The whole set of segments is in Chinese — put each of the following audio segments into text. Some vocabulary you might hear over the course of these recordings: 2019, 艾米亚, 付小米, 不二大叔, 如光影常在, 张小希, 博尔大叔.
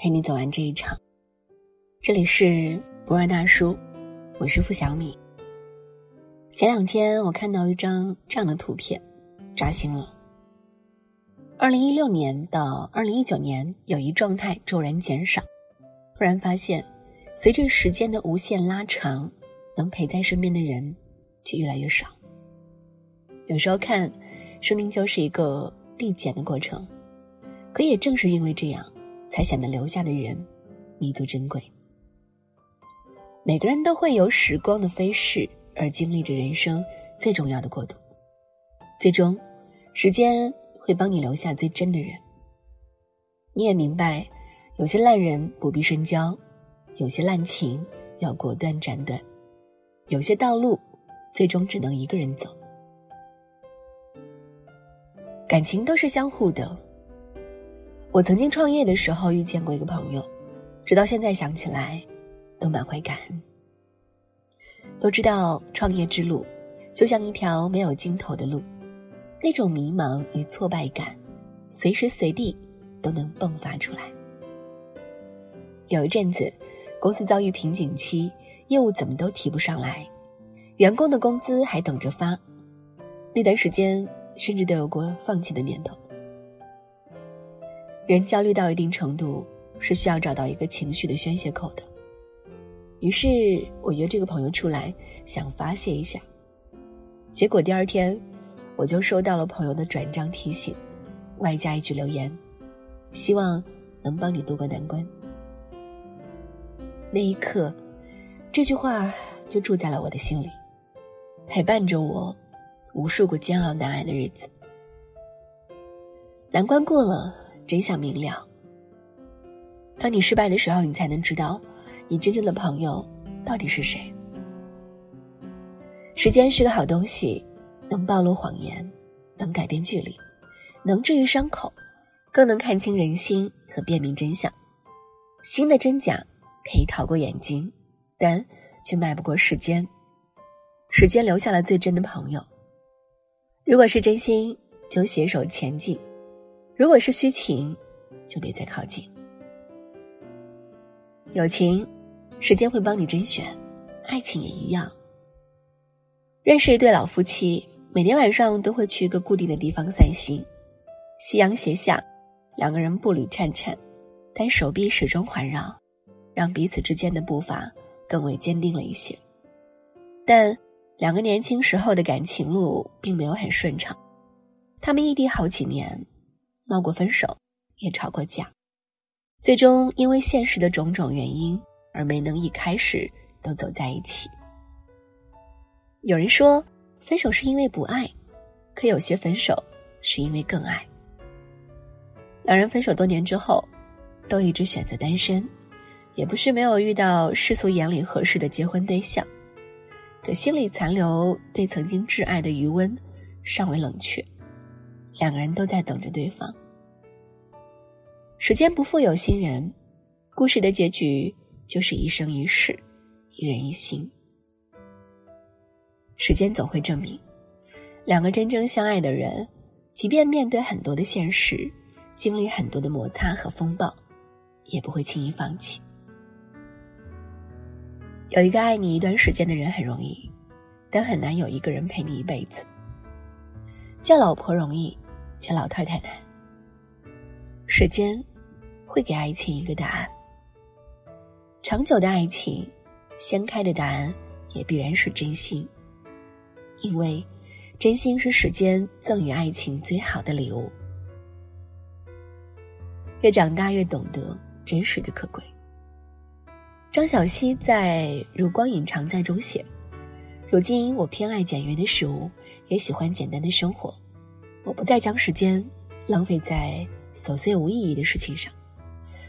陪你走完这一场。这里是不二大叔，我是付小米。前两天我看到一张这样的图片，扎心了。2016年到2019年友谊状态骤然减少，突然发现随着时间的无限拉长，能陪在身边的人却越来越少。有时候看生命就是一个递减的过程，可也正是因为这样，才显得留下的人弥足珍贵。每个人都会由时光的飞逝而经历着人生最重要的过渡，最终时间会帮你留下最真的人。你也明白，有些烂人不必深交，有些烂情要果断斩断，有些道路最终只能一个人走。感情都是相互的。我曾经创业的时候遇见过一个朋友，直到现在想起来都满怀感恩。都知道创业之路就像一条没有尽头的路，那种迷茫与挫败感随时随地都能迸发出来。有一阵子公司遭遇瓶颈期，业务怎么都提不上来，员工的工资还等着发，那段时间甚至都有过放弃的念头。人焦虑到一定程度，是需要找到一个情绪的宣泄口的。于是我约这个朋友出来，想发泄一下。结果第二天，我就收到了朋友的转账提醒，外加一句留言：“希望能帮你渡过难关。”那一刻，这句话就住在了我的心里，陪伴着我无数个煎熬难挨的日子。难关过了，真相明了。当你失败的时候，你才能知道你真正的朋友到底是谁。时间是个好东西，能暴露谎言，能改变距离，能治愈伤口，更能看清人心和辨明真相。新的真假可以逃过眼睛，但却迈不过时间。时间留下了最真的朋友。如果是真心，就携手前进；如果是虚情，就别再靠近。友情，时间会帮你甄选；爱情也一样。认识一对老夫妻，每天晚上都会去一个固定的地方散心。夕阳斜下，两个人步履颤颤，但手臂始终环绕，让彼此之间的步伐更为坚定了一些。但两个年轻时候的感情路并没有很顺畅，他们异地好几年，闹过分手，也吵过架，最终因为现实的种种原因而没能一开始都走在一起。有人说分手是因为不爱，可有些分手是因为更爱。两人分手多年之后，都一直选择单身，也不是没有遇到世俗眼里合适的结婚对象，可心里残留对曾经挚爱的余温尚未冷却，两个人都在等着对方。时间不负有心人，故事的结局就是一生一世，一人一心。时间总会证明，两个真正相爱的人，即便面对很多的现实，经历很多的摩擦和风暴，也不会轻易放弃。有一个爱你一段时间的人很容易，但很难有一个人陪你一辈子。叫老婆容易，叫老太太难。时间会给爱情一个答案。长久的爱情，先开的答案也必然是真心，因为真心是时间赠予爱情最好的礼物。越长大越懂得真实的可贵。张小希在《如光影常在》中写：如今我偏爱简约的事物，也喜欢简单的生活。我不再将时间浪费在琐碎无意义的事情上，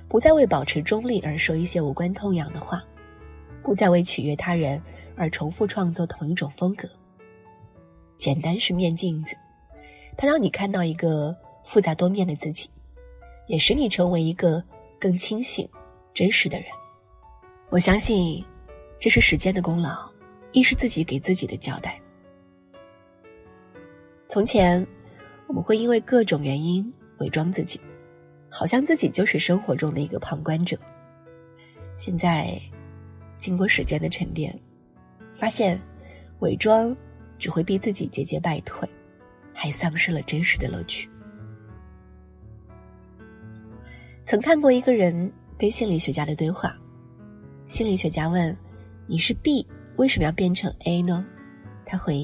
不再为保持中立而说一些无关痛痒的话，不再为取悦他人而重复创作同一种风格。简单是面镜子，它让你看到一个复杂多面的自己，也使你成为一个更清醒、真实的人。我相信这是时间的功劳，亦是自己给自己的交代。从前我们会因为各种原因伪装自己，好像自己就是生活中的一个旁观者。现在经过时间的沉淀，发现伪装只会逼自己节节败退，还丧失了真实的乐趣。曾看过一个人跟心理学家的对话，心理学家问：你是 B， 为什么要变成 A 呢？他回：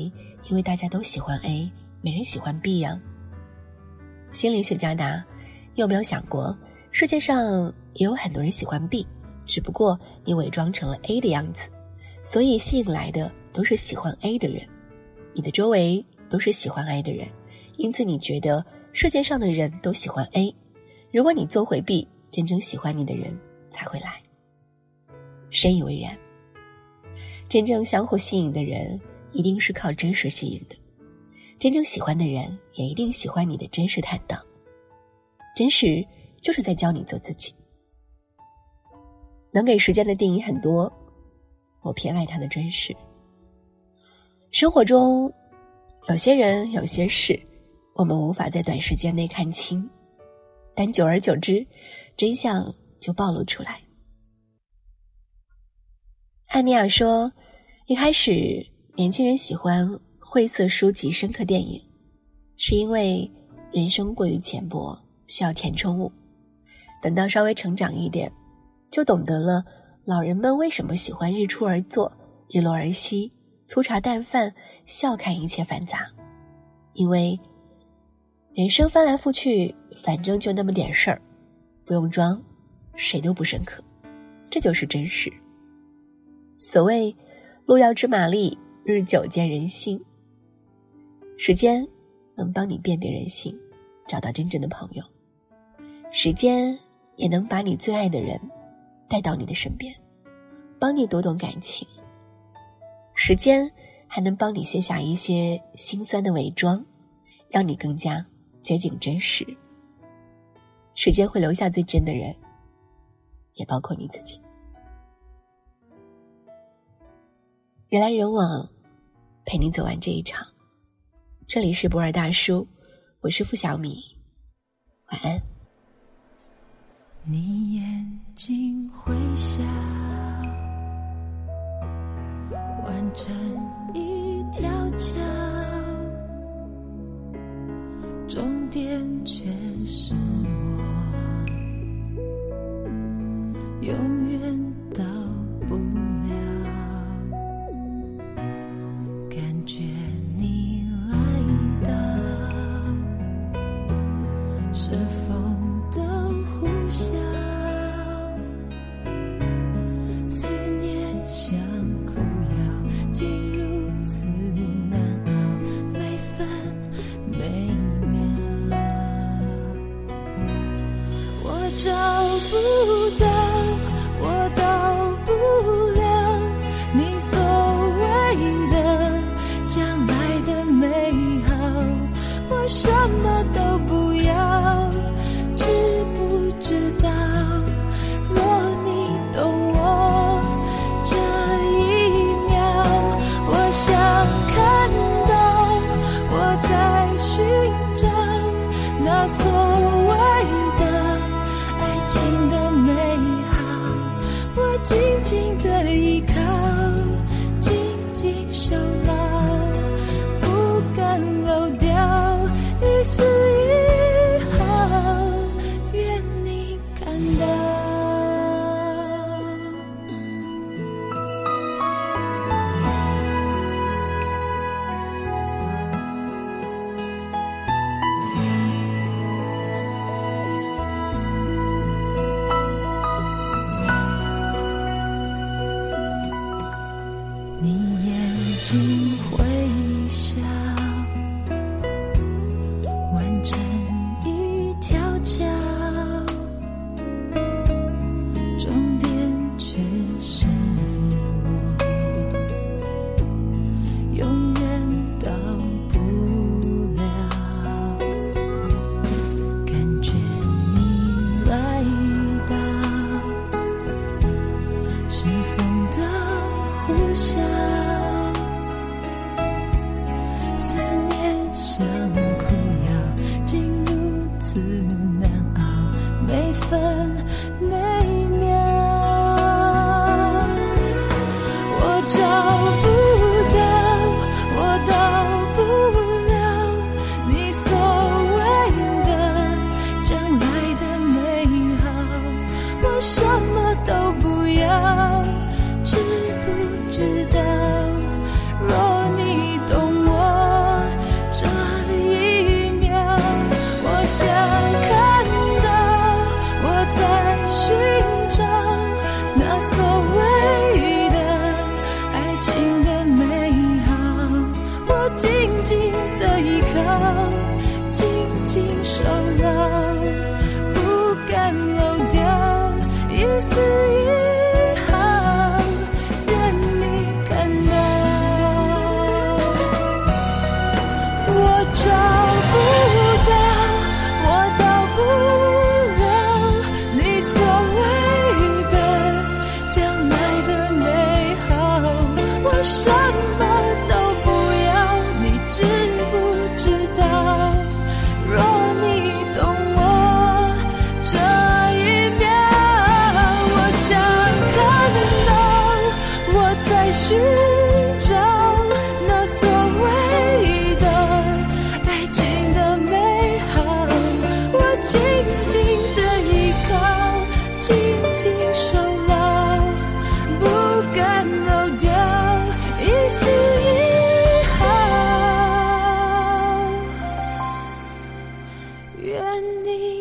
因为大家都喜欢 A， 没人喜欢 B 呀。心理学家答：你有没有想过，世界上也有很多人喜欢 B， 只不过你伪装成了 A 的样子，所以吸引来的都是喜欢 A 的人，你的周围都是喜欢 A 的人，因此你觉得世界上的人都喜欢 A， 如果你做回 B， 真正喜欢你的人才会来。深以为然，真正相互吸引的人一定是靠真实吸引的，真正喜欢的人也一定喜欢你的真实坦荡。真实就是在教你做自己。能给时间的定义很多，我偏爱它的真实。生活中有些人有些事我们无法在短时间内看清，但久而久之真相就暴露出来。艾米亚说，一开始年轻人喜欢晦涩书籍深刻电影，是因为人生过于浅薄，需要填充物。等到稍微成长一点，就懂得了老人们为什么喜欢日出而作，日落而息，粗茶淡饭，笑看一切繁杂。因为人生翻来覆去，反正就那么点事儿，不用装，谁都不深刻，这就是真实。所谓路遥知马力，日久见人心，时间能帮你辨别人性，找到真正的朋友，时间也能把你最爱的人带到你的身边，帮你读懂感情，时间还能帮你卸下一些心酸的伪装，让你更加接近真实。时间会留下最真的人，也包括你自己。人来人往，陪你走完这一场。这里是博尔大叔，我是付小米，晚安。你眼睛回想完成一条桥，终点却是我永远到不了，感觉你来到是否找不到，我到不了你所谓的将来的美好，我什么都不要，知不知道？若你懂我这一秒，我想看到，我在寻找那所谓的爱情的美好，我紧紧的依靠，紧紧守牢，不敢漏掉一丝一毫，愿你看到。愿你。